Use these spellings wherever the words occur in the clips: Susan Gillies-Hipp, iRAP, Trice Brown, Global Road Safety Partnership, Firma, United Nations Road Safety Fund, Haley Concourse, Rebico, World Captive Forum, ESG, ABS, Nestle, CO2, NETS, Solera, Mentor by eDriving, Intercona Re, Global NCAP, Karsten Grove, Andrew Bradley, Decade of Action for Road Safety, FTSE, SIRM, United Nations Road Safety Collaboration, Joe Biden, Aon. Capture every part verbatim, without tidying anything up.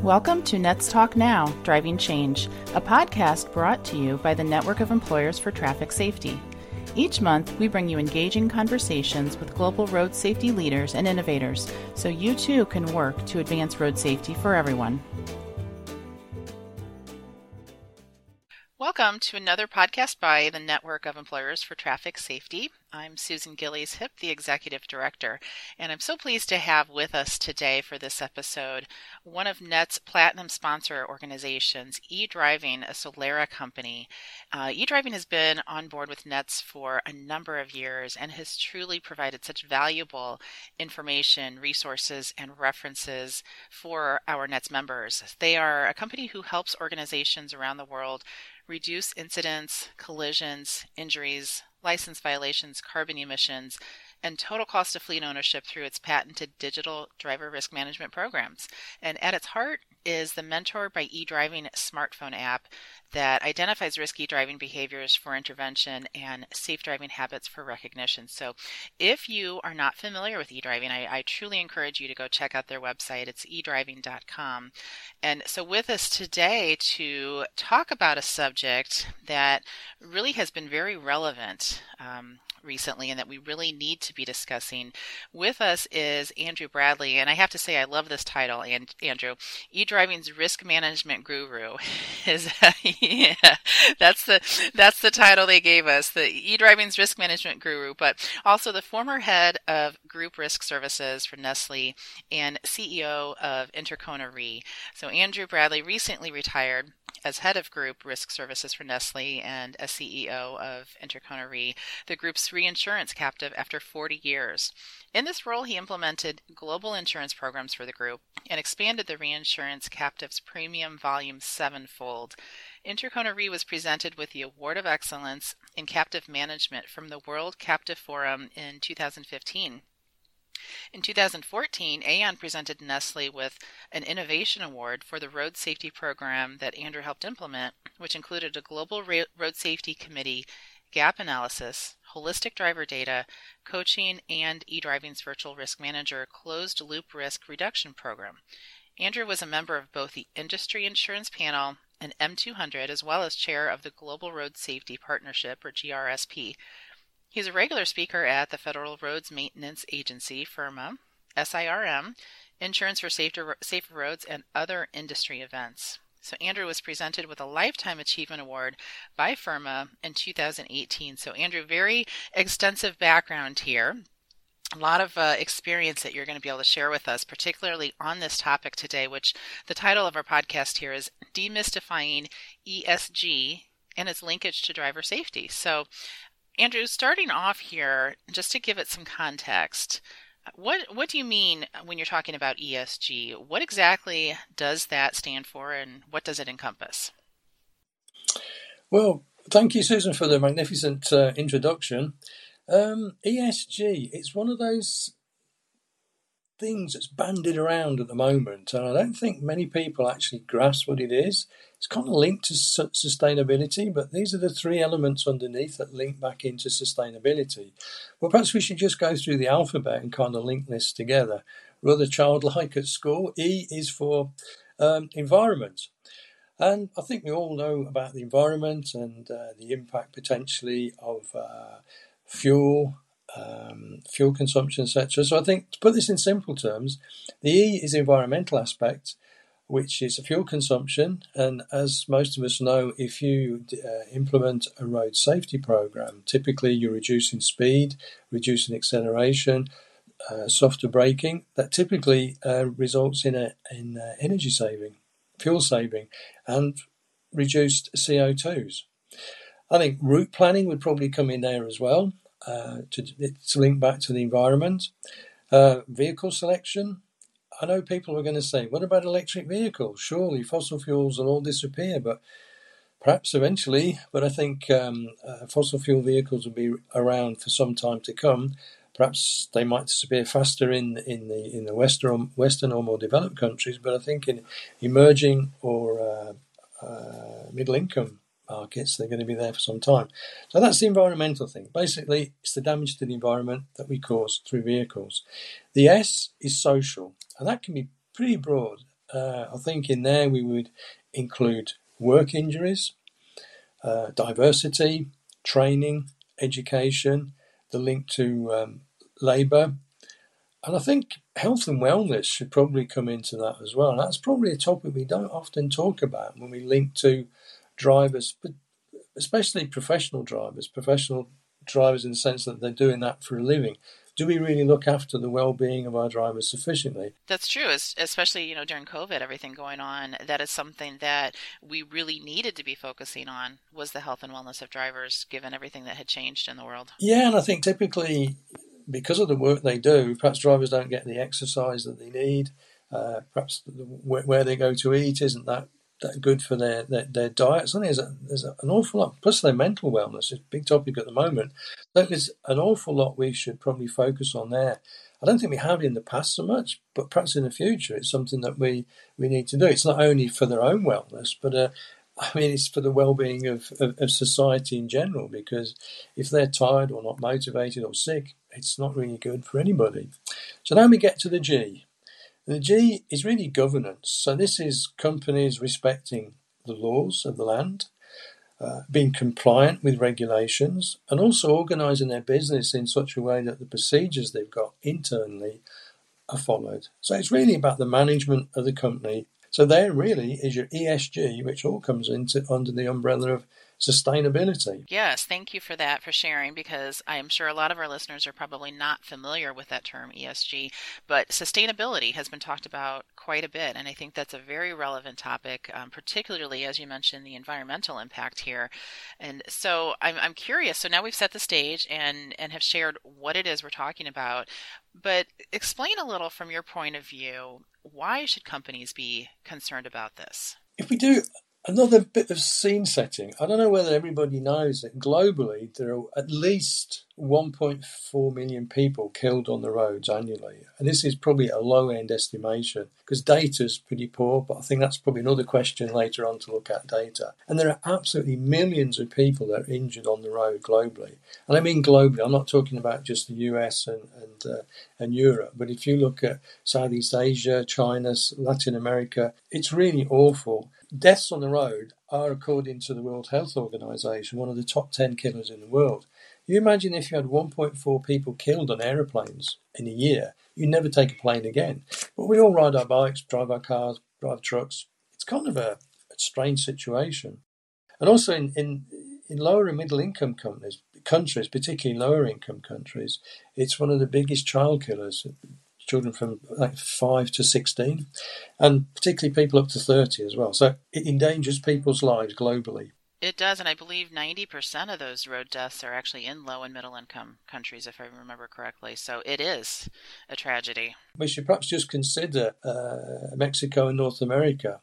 Welcome to N E T S Talk Now, Driving Change, a podcast brought to you by the Network of Employers for Traffic Safety. Each month, we bring you engaging conversations with global road safety leaders and innovators, so you too can work to advance road safety for everyone. Welcome to another podcast by the Network of Employers for Traffic Safety. I'm Susan Gillies-Hipp, the Executive Director, and I'm so pleased to have with us today for this episode one of N E T S Platinum Sponsor Organizations, eDriving, a Solera company. Uh, eDriving has been on board with N E T S for a number of years and has truly provided such valuable information, resources, and references for our N E T S members. They are a company who helps organizations around the world reduce incidents, collisions, injuries, license violations, carbon emissions, and total cost of fleet ownership through its patented digital driver risk management programs. And at its heart is the Mentor by eDriving smartphone app that identifies risky driving behaviors for intervention and safe driving habits for recognition. So if you are not familiar with eDriving, I, I truly encourage you to go check out their website. It's e driving dot com. And so with us today to talk about a subject that really has been very relevant um, recently and that we really need to be discussing with us is Andrew Bradley. And I have to say, I love this title, and Andrew, eDriving's risk management guru. Is yeah, that's the that's the title they gave us, the eDriving's risk management guru, but also the former head of group risk services for Nestle and C E O of Intercona Re. So Andrew Bradley recently retired as head of group risk services for Nestle and as C E O of Intercona Re, the group's reinsurance captive, after forty years. In this role, he implemented global insurance programs for the group and expanded the reinsurance captive's premium volume sevenfold. Intercona Re was presented with the Award of Excellence in Captive Management from the World Captive Forum in two thousand fifteen. In two thousand fourteen, Aon presented Nestle with an Innovation Award for the road safety program that Andrew helped implement, which included a global road safety committee, gap analysis, holistic driver data, coaching, and eDriving's virtual risk manager closed-loop risk reduction program. Andrew was a member of both the Industry Insurance Panel and M two hundred, as well as chair of the Global Road Safety Partnership, or G R S P. He's a regular speaker at the Federal Roads Maintenance Agency, Firma, S I R M, Insurance for Safer Roads, and other industry events. So Andrew was presented with a Lifetime Achievement Award by Firma in two thousand eighteen. So Andrew, very extensive background here. A lot of uh, experience that you're going to be able to share with us, particularly on this topic today, which the title of our podcast here is Demystifying E S G and its linkage to driver safety. So Andrew, starting off here, just to give it some context, What what do you mean when you're talking about E S G? What exactly does that stand for, and what does it encompass? Well, thank you, Susan, for the magnificent uh, introduction. Um, E S G, it's one of those things that's bandied around at the moment, and I don't think many people actually grasp what it is. It's kind of linked to su- sustainability, but these are the three elements underneath that link back into sustainability. Well, perhaps we should just go through the alphabet and kind of link this together. Rather childlike at school, E is for um, environment. And I think we all know about the environment and uh, the impact potentially of uh, fuel, Um, fuel consumption, et cetera. So I think, to put this in simple terms, the E is the environmental aspect, which is fuel consumption. And as most of us know, if you uh, implement a road safety program, typically you're reducing speed, reducing acceleration, uh, softer braking. That typically uh, results in a in a energy saving, fuel saving, and reduced C O twos. I think route planning would probably come in there as well. Uh, to, to link back to the environment. Uh, vehicle selection. I know people are going to say, what about electric vehicles? Surely fossil fuels will all disappear, but perhaps eventually. But I think um, uh, fossil fuel vehicles will be around for some time to come. Perhaps they might disappear faster in, in the in the Western, Western or more developed countries, but I think in emerging or uh, uh, middle-income markets, they're going to be there for some time. So that's the environmental thing. Basically, it's the damage to the environment that we cause through vehicles. The S is social, and that can be pretty broad. Uh, I think in there we would include work injuries, uh, diversity, training, education, the link to um, labour. And I think health and wellness should probably come into that as well. And that's probably a topic we don't often talk about when we link to drivers, but especially professional drivers, professional drivers in the sense that they're doing that for a living. Do we really look after the well-being of our drivers sufficiently? That's true, especially, you know, during COVID, everything going on. That is something that we really needed to be focusing on, was the health and wellness of drivers, given everything that had changed in the world. Yeah, and I think typically, because of the work they do, perhaps drivers don't get the exercise that they need. Uh, perhaps the, where they go to eat isn't that, that good for their, their, their diet. So there's, a, there's an awful lot, plus their mental wellness is a big topic at the moment. So there's an awful lot we should probably focus on there. I don't think we have in the past so much, but perhaps in the future it's something that we, we need to do. It's not only for their own wellness, but uh, I mean, it's for the well-being of, of, of society in general, because if they're tired or not motivated or sick, it's not really good for anybody. So now we get to the G. And the G is really governance. So this is companies respecting the laws of the land, uh, being compliant with regulations, and also organising their business in such a way that the procedures they've got internally are followed. So it's really about the management of the company. So there really is your E S G, which all comes into under the umbrella of sustainability. Yes, thank you for that, for sharing, because I am sure a lot of our listeners are probably not familiar with that term E S G, but sustainability has been talked about quite a bit, and I think that's a very relevant topic, um, particularly as you mentioned the environmental impact here. And so I'm, I'm curious, so now we've set the stage and, and have shared what it is we're talking about, but explain a little from your point of view, why should companies be concerned about this? If we do another bit of scene setting, I don't know whether everybody knows that globally there are at least one point four million people killed on the roads annually. And this is probably a low-end estimation because data is pretty poor, but I think that's probably another question later on to look at data. And there are absolutely millions of people that are injured on the road globally. And I mean globally, I'm not talking about just the U S and, and, uh, and Europe, but if you look at Southeast Asia, China, Latin America, it's really awful. Deaths on the road are, according to the World Health Organization, one of the top ten killers in the world. You imagine if you had one point four people killed on aeroplanes in a year, you'd never take a plane again. But we all ride our bikes, drive our cars, drive trucks. It's kind of a, a strange situation. And also in, in, in lower and middle income companies, countries, particularly lower income countries, it's one of the biggest child killers. Children from like five to sixteen, and particularly people up to thirty as well. So it endangers people's lives globally. It does, and I believe ninety percent of those road deaths are actually in low and middle income countries, if I remember correctly. So it is a tragedy. We should perhaps just consider uh, Mexico and North America.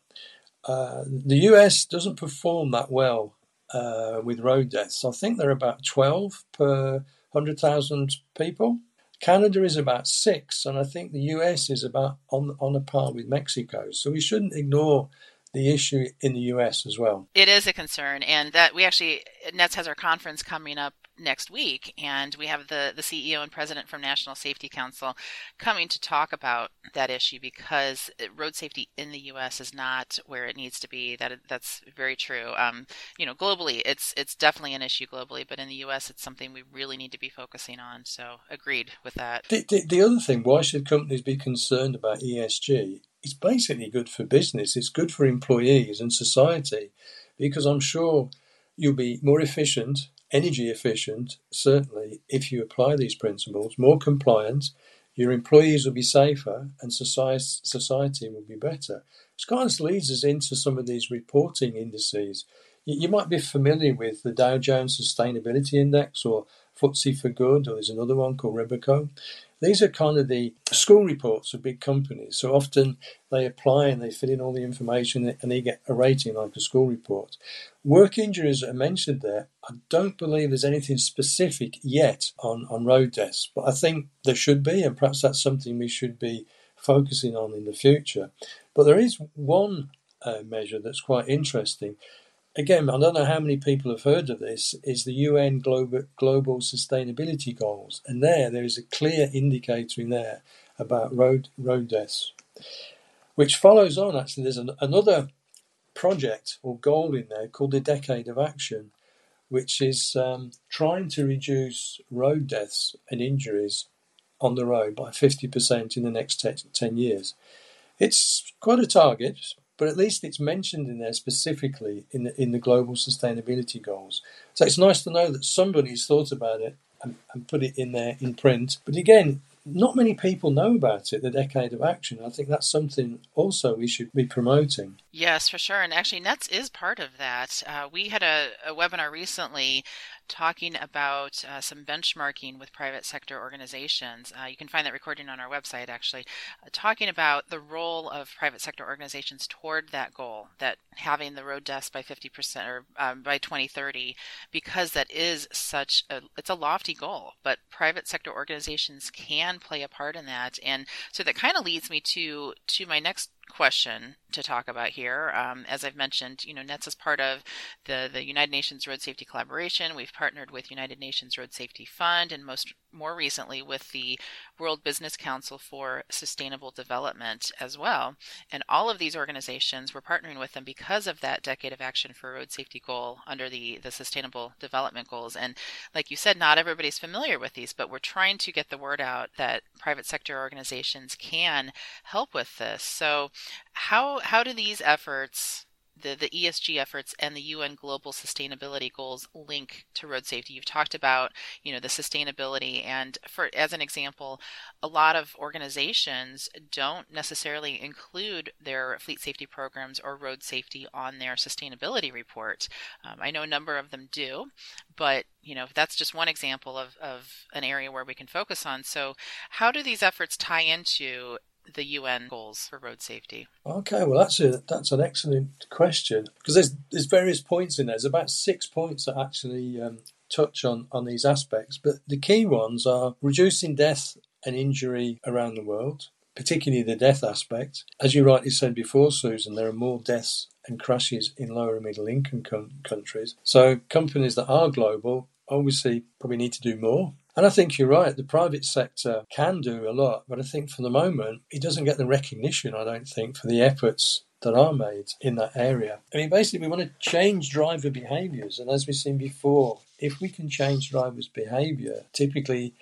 Uh, the U S doesn't perform that well uh, with road deaths. I think they're about twelve per one hundred thousand people. Canada is about six, and I think the U S is about on on a par with Mexico. So we shouldn't ignore the issue in the U S as well. It is a concern, and that we actually, NETS has our conference coming up next week, and we have the, the C E O and president from National Safety Council coming to talk about that issue, because road safety in the U S is not where it needs to be. That That's very true. Um, you know, globally, it's it's definitely an issue globally, but in the U S it's something we really need to be focusing on. So agreed with that. The, the, the other thing, why should companies be concerned about E S G? It's basically good for business. It's good for employees and society, because I'm sure you'll be more efficient, energy efficient, certainly, if you apply these principles, more compliant, your employees will be safer, and society will be better. Which kind of leads us into some of these reporting indices. You might be familiar with the Dow Jones Sustainability Index, or F T S E for Good, or there's another one called Rebico. These are kind of the school reports of big companies. So often they apply and they fill in all the information and they get a rating like a school report. Work injuries are mentioned there. I don't believe there's anything specific yet on, on road deaths, but I think there should be, and perhaps that's something we should be focusing on in the future. But there is one uh, measure that's quite interesting. Again, I don't know how many people have heard of this, is the U N Global, Global Sustainability Goals. And there, there is a clear indicator in there about road road deaths. which follows on, actually. There's an, another project or goal in there called the Decade of Action, which is um, trying to reduce road deaths and injuries on the road by fifty percent in the next ten years. It's quite a target, but at least it's mentioned in there specifically in the, in the Global Sustainability Goals. So it's nice to know that somebody's thought about it and, and put it in there in print. But again, not many people know about it, the Decade of Action. I think that's something also we should be promoting. Yes, for sure. And actually, NETS is part of that. Uh, we had a, a webinar recently talking about uh, some benchmarking with private sector organizations. Uh, you can find that recording on our website, actually, uh, talking about the role of private sector organizations toward that goal, that having the road deaths by fifty percent or um, by twenty thirty, because that is such a, it's a lofty goal, but private sector organizations can play a part in that. And so that kind of leads me to to my next question to talk about here. Um, as I've mentioned, you know, NETS is part of the, the United Nations Road Safety Collaboration. We've partnered with United Nations Road Safety Fund and most more recently with the World Business Council for Sustainable Development as well. And all of these organizations, we're partnering with them because of that Decade of Action for Road Safety goal under the, the Sustainable Development Goals. And like you said, not everybody's familiar with these, but we're trying to get the word out that private sector organizations can help with this. So How how do these efforts, the, the E S G efforts and the U N Global Sustainability Goals link to road safety? You've talked about, you know, the sustainability, and for as an example, a lot of organizations don't necessarily include their fleet safety programs or road safety on their sustainability report. Um, I know a number of them do, but you know, that's just one example of, of an area where we can focus on. So how do these efforts tie into the U N goals for road safety? Okay, well, that's a, that's an excellent question, because there's there's various points in there. There's about six points that actually um, touch on, on these aspects, but the key ones are reducing death and injury around the world, particularly the death aspect. As you rightly said before, Susan, there are more deaths and crashes in lower and middle income com- countries. So companies that are global obviously probably need to do more. And I think you're right, the private sector can do a lot, but I think for the moment, it doesn't get the recognition, I don't think, for the efforts that are made in that area. I mean, basically, we want to change driver behaviours. And as we've seen before, if we can change drivers' behaviour, typically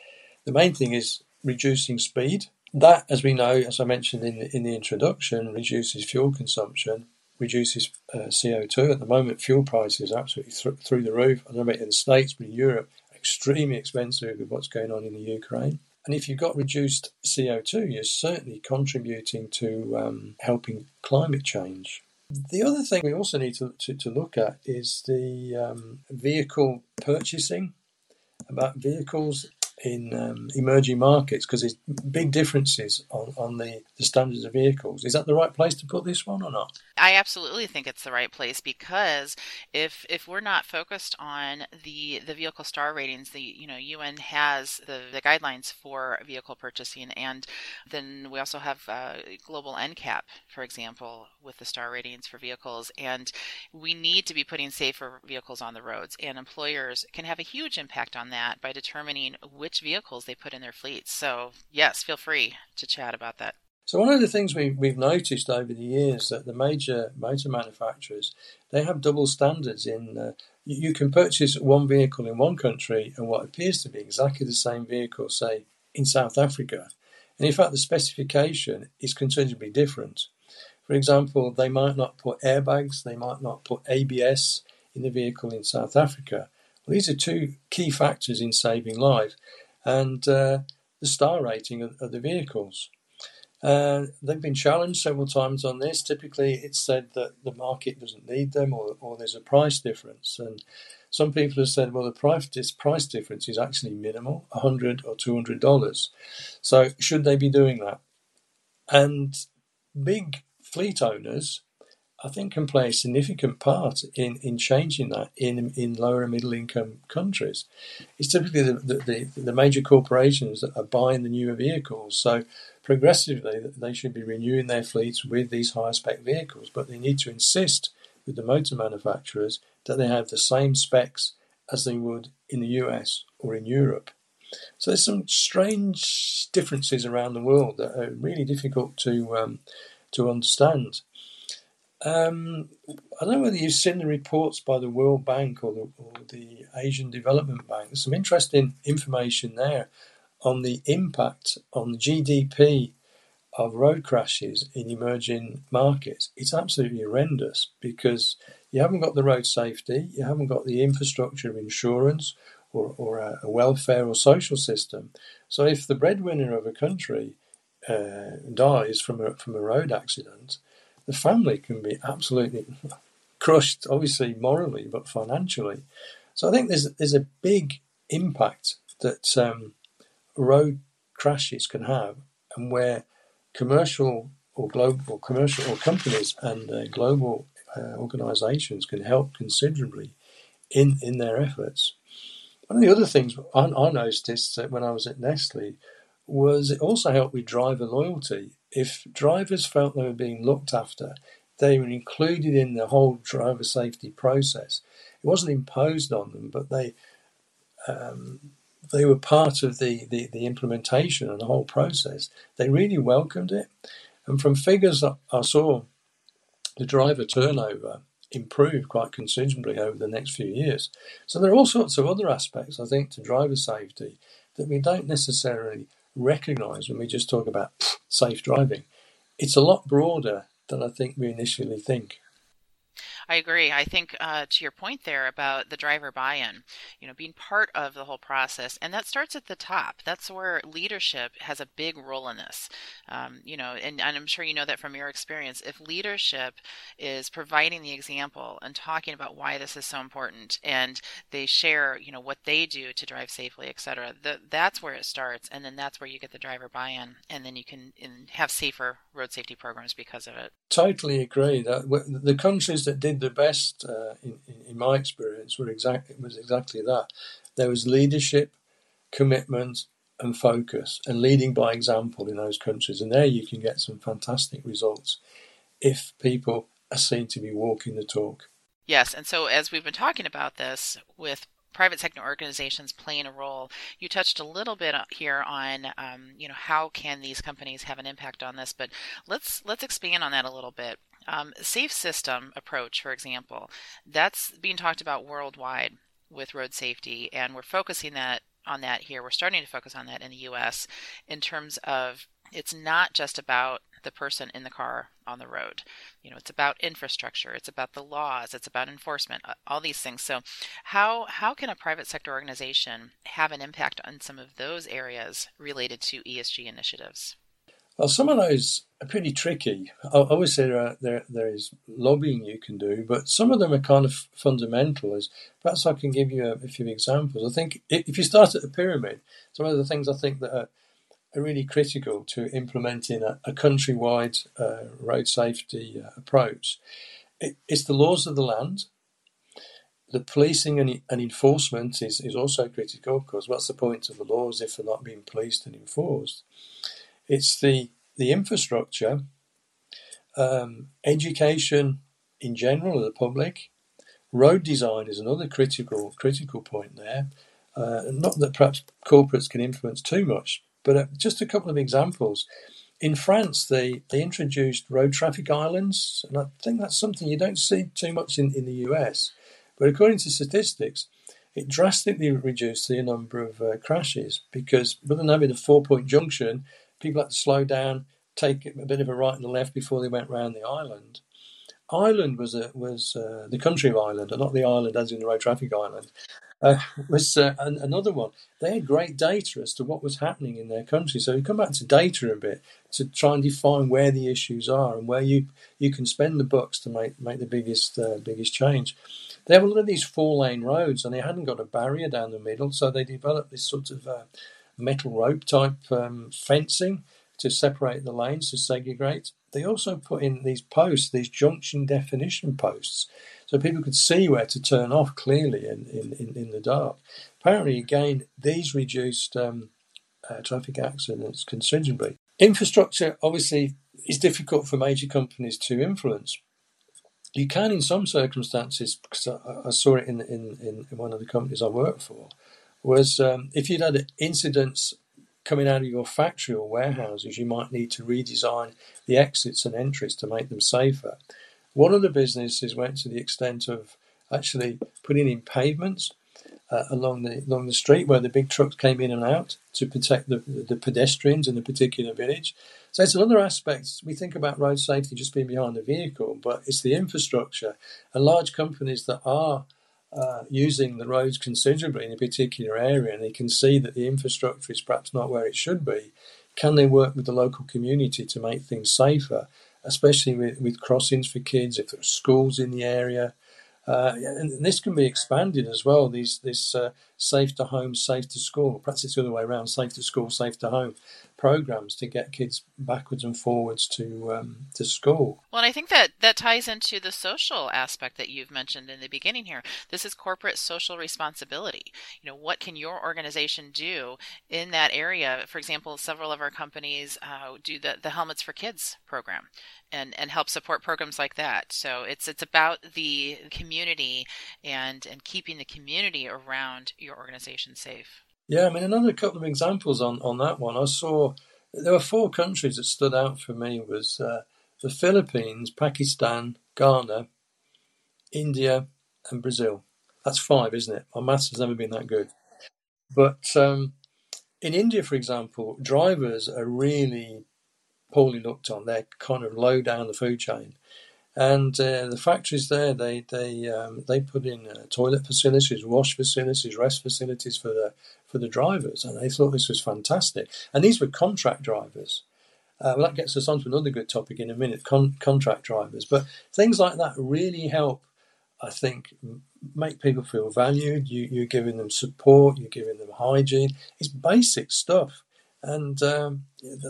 the main thing is reducing speed. That, as we know, as I mentioned in the, in the introduction, reduces fuel consumption, reduces uh, C O two. At the moment, fuel prices are absolutely th- through the roof. I don't know about in the States, but in Europe, extremely expensive with what's going on in the Ukraine. And if you've got reduced C O two, you're certainly contributing to um, helping climate change. The other thing we also need to, to, to look at is the um, vehicle purchasing, about vehicles in um, emerging markets, because there's big differences on, on the, the standards of vehicles. Is that the right place to put this one or not? I absolutely think it's the right place, because if if we're not focused on the the vehicle star ratings, the you know U N has the, the guidelines for vehicle purchasing, and then we also have uh, Global N C A P, for example, with the star ratings for vehicles, and we need to be putting safer vehicles on the roads, and employers can have a huge impact on that by determining which vehicles they put in their fleets. So yes, feel free to chat about that. So one of the things we, we've noticed over the years that the major motor manufacturers, they have double standards in uh, you can purchase one vehicle in one country and what appears to be exactly the same vehicle, say, in South Africa. And in fact, the specification is considerably different. For example, they might not put airbags, they might not put A B S in the vehicle in South Africa. Well, these are two key factors in saving life. And uh, the star rating of, of the vehicles. Uh, they've been challenged several times on this. Typically, it's said that the market doesn't need them, or, or there's a price difference. And some people have said, well, the price, this price difference is actually minimal, one hundred dollars or two hundred dollars. So should they be doing that? And big fleet owners, I think, can play a significant part in, in changing that in in lower and middle income countries. It's typically the, the, the major corporations that are buying the newer vehicles. So progressively, they should be renewing their fleets with these higher spec vehicles, but they need to insist with the motor manufacturers that they have the same specs as they would in the U S or in Europe. So there's some strange differences around the world that are really difficult to um, to understand. Um, I don't know whether you've seen the reports by the World Bank or the, or the Asian Development Bank. There's some interesting information there on the impact on the G D P of road crashes in emerging markets. It's absolutely horrendous because you haven't got the road safety, you haven't got the infrastructure of insurance or, or a, a welfare or social system. So if the breadwinner of a country uh, dies from a, from a road accident, the family can be absolutely crushed, obviously morally, but financially. So I think there's there's a big impact that um, road crashes can have, and where commercial or global commercial or companies and uh, global uh, organisations can help considerably in, in their efforts. One of the other things I, I noticed when I was at Nestle was it also helped with driver loyalty. If drivers felt they were being looked after, they were included in the whole driver safety process. It wasn't imposed on them, but they um, they were part of the, the, the implementation and the whole process. They really welcomed it. And from figures that I saw, the driver turnover improved quite considerably over the next few years. So there are all sorts of other aspects, I think, to driver safety that we don't necessarily recognise when we just talk about safe driving. It's a lot broader than I think we initially think. I agree. I think uh, to your point there about the driver buy-in, you know, being part of the whole process, and that starts at the top. That's where leadership has a big role in this, um, you know, and, and I'm sure you know that from your experience. If leadership is providing the example and talking about why this is so important, and they share, you know, what they do to drive safely, et cetera, the, that's where it starts, and then that's where you get the driver buy-in, and then you can and have safer road safety programs because of it. Totally agree. That the countries that did the best, uh, in, in my experience, were exactly was exactly that. There was leadership, commitment, and focus, and leading by example in those countries. And there you can get some fantastic results if people are seen to be walking the talk. Yes, and so as we've been talking about this with private sector organizations playing a role, you touched a little bit here on, um, you know, how can these companies have an impact on this? But let's let's expand on that a little bit. Um, safe system approach, for example, that's being talked about worldwide with road safety, and we're focusing that on that here. We're starting to focus on that in the U S in terms of it's not just about the person in the car on the road. You know, it's about infrastructure, it's about the laws, it's about enforcement, all these things. So how how can a private sector organization have an impact on some of those areas related to E S G initiatives? Well, some of those are pretty tricky. I always say there, are, there there is lobbying you can do, but some of them are kind of fundamental. As perhaps I can give you a, a few examples. I think if you start at the pyramid, some of the things I think that are, are really critical to implementing a, a countrywide uh, road safety uh, approach, it, it's the laws of the land. The policing and, and enforcement is, is also critical, because what's the point of the laws if they're not being policed and enforced? It's the, the infrastructure, um, education in general of the public. Road design is another critical critical point there. Uh, not that perhaps corporates can influence too much, but uh, just a couple of examples. In France, they, they introduced road traffic islands, and I think that's something you don't see too much in, in the U S. But according to statistics, it drastically reduced the number of uh, crashes, because rather than having a four-point junction, people had to slow down, take a bit of a right and a left before they went round the island. Ireland was a, was uh, the country of Ireland, and not the island as in the road traffic island, uh, was uh, an, another one. They had great data as to what was happening in their country. So we come back to data a bit to try and define where the issues are and where you, you can spend the bucks to make, make the biggest uh, biggest change. They have a lot of these four-lane roads, and they hadn't got a barrier down the middle, so they developed this sort of... Uh, metal rope type um, fencing to separate the lanes, to segregate. They also put in these posts, these junction definition posts, so people could see where to turn off clearly in, in, in the dark. Apparently, again, these reduced um, uh, traffic accidents considerably. Infrastructure, obviously, is difficult for major companies to influence. You can in some circumstances, because I, I saw it in, in, in one of the companies I work for, was um, if you'd had incidents coming out of your factory or warehouses, you might need to redesign the exits and entries to make them safer. One of the businesses went to the extent of actually putting in pavements uh, along the along the street where the big trucks came in and out to protect the, the pedestrians in a particular village. So it's another aspect. We think about road safety just being behind the vehicle, but it's the infrastructure. And large companies that are Uh, using the roads considerably in a particular area, and they can see that the infrastructure is perhaps not where it should be, can they work with the local community to make things safer, especially with, with crossings for kids, if there are schools in the area? Uh, and this can be expanded as well, these, this uh, safe to home, safe to school, perhaps it's the other way around, safe to school, safe to home programs to get kids backwards and forwards to um, to school. Well, and I think that that ties into the social aspect that you've mentioned in the beginning here. This is corporate social responsibility. You know, what can your organization do in that area? For example, several of our companies uh, do the, the Helmets for Kids program and, and help support programs like that. So it's it's about the community and and keeping the community around your organization safe. Yeah, I mean, another couple of examples on, on that one. I saw there were four countries that stood out for me was uh, the Philippines, Pakistan, Ghana, India, and Brazil. That's five, isn't it? My maths has never been that good. But um, in India, for example, drivers are really poorly looked on. They're kind of low down the food chain. And uh, the factories there, they they um, they put in uh, toilet facilities, wash facilities, rest facilities for the for the drivers, and they thought this was fantastic. And these were contract drivers. Uh, well, that gets us onto another good topic in a minute: con- contract drivers. But things like that really help, I think, make people feel valued. You you're giving them support, you're giving them hygiene. It's basic stuff. And um,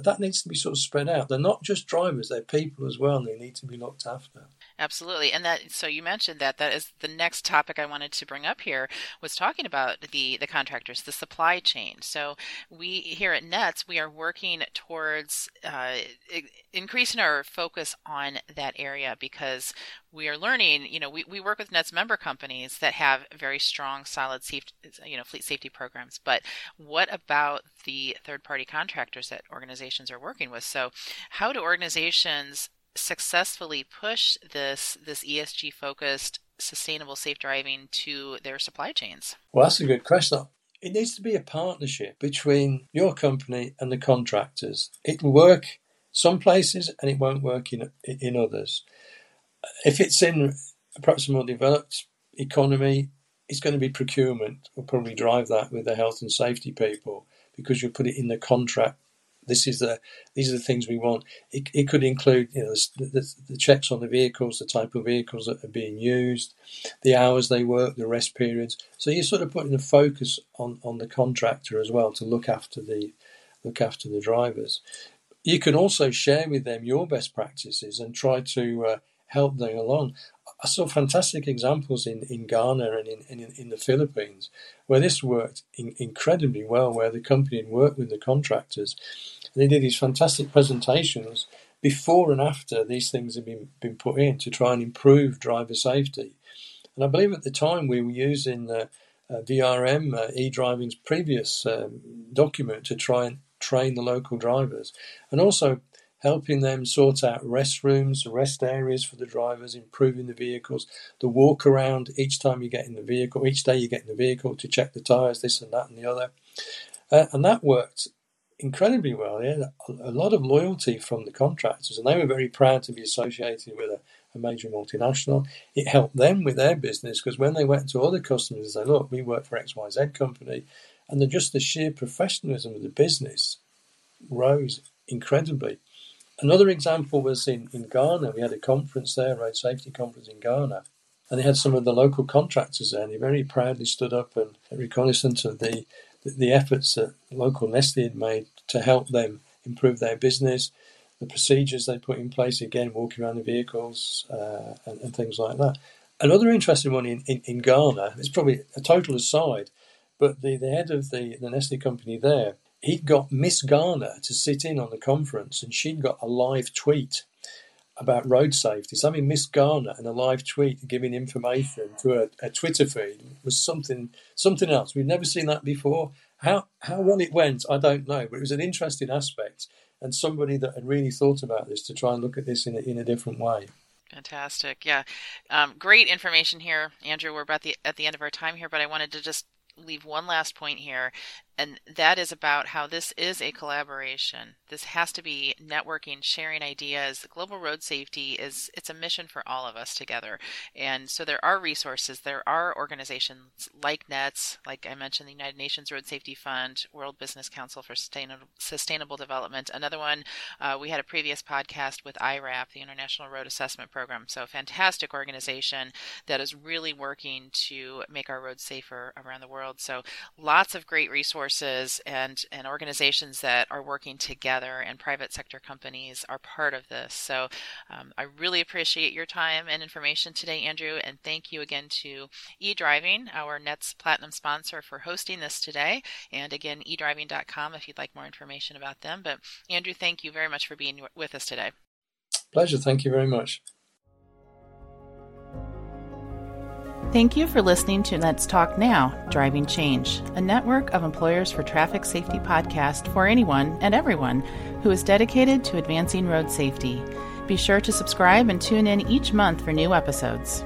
that needs to be sort of spread out. They're not just drivers, they're people as well, and they need to be looked after. Absolutely. And that, so you mentioned that, that is the next topic I wanted to bring up here, was talking about the, the contractors, the supply chain. So we here at NETS, we are working towards uh, increasing our focus on that area because we are learning, you know, we, we work with NETS member companies that have very strong, solid, safety, you know, fleet safety programs. But what about the third-party contractors that organizations are working with? So how do organizations successfully push this this E S G focused sustainable safe driving to their supply chains? Well, that's a good question. It needs to be a partnership between your company and the contractors. It will work some places and it won't work in in others. If it's in perhaps a more developed economy, it's going to be procurement. We'll probably drive that with the health and safety people because you put it in the contract. This is the these are the things we want. It, it could include, you know, the, the, the checks on the vehicles, the type of vehicles that are being used, the hours they work, the rest periods. So you're sort of putting the focus on, on the contractor as well to look after the look after the drivers. You can also share with them your best practices and try to uh, help them along. I saw fantastic examples in, in Ghana and in, in in the Philippines where this worked in, incredibly well, where the company had worked with the contractors. And they did these fantastic presentations before and after these things had been, been put in to try and improve driver safety. And I believe at the time we were using uh, uh, V R M, uh, eDriving's previous um, document to try and train the local drivers. And also helping them sort out restrooms, rest areas for the drivers, improving the vehicles, the walk around each time you get in the vehicle, each day you get in the vehicle to check the tyres, this and that and the other. Uh, and that worked incredibly well. Yeah, a lot of loyalty from the contractors, and they were very proud to be associated with a, a major multinational. It helped them with their business because when they went to other customers, they said, look, we work for X Y Z company, and the, just the sheer professionalism of the business rose incredibly. Another example was in, in Ghana. We had a conference there, a road safety conference in Ghana, and they had some of the local contractors there, and they very proudly stood up and reconnaissance of the, the, the efforts that local Nestle had made to help them improve their business, the procedures they put in place, again, walking around the vehicles uh, and, and things like that. Another interesting one in, in, in Ghana, it's probably a total aside, but the, the head of the, the Nestle company there, he got Miss Ghana to sit in on the conference, and she'd got a live tweet about road safety. So having Miss Ghana and a live tweet giving information to a, a Twitter feed was something something else. We've never seen that before. How how well it went, I don't know, but it was an interesting aspect and somebody that had really thought about this to try and look at this in a, in a different way. Fantastic. Yeah. Um, great information here, Andrew. We're about the, at the end of our time here, but I wanted to just leave one last point here, and that is about how this is a collaboration. This has to be networking, sharing ideas. The global road safety is, it's a mission for all of us together. And so there are resources. There are organizations like NETS, like I mentioned, the United Nations Road Safety Fund, World Business Council for Sustainable, Sustainable Development. Another one, uh, we had a previous podcast with I RAP, the International Road Assessment Program. So a fantastic organization that is really working to make our roads safer around the world. So lots of great resources and, and organizations that are working together, and private sector companies are part of this. So um, I really appreciate your time and information today, Andrew, and thank you again to eDriving, our NETS Platinum sponsor, for hosting this today. And again, e driving dot com if you'd like more information about them. But Andrew, thank you very much for being with us today. Pleasure. Thank you very much. Thank you for listening to Let's Talk Now, Driving Change, a network of employers for traffic safety podcast for anyone and everyone who is dedicated to advancing road safety. Be sure to subscribe and tune in each month for new episodes.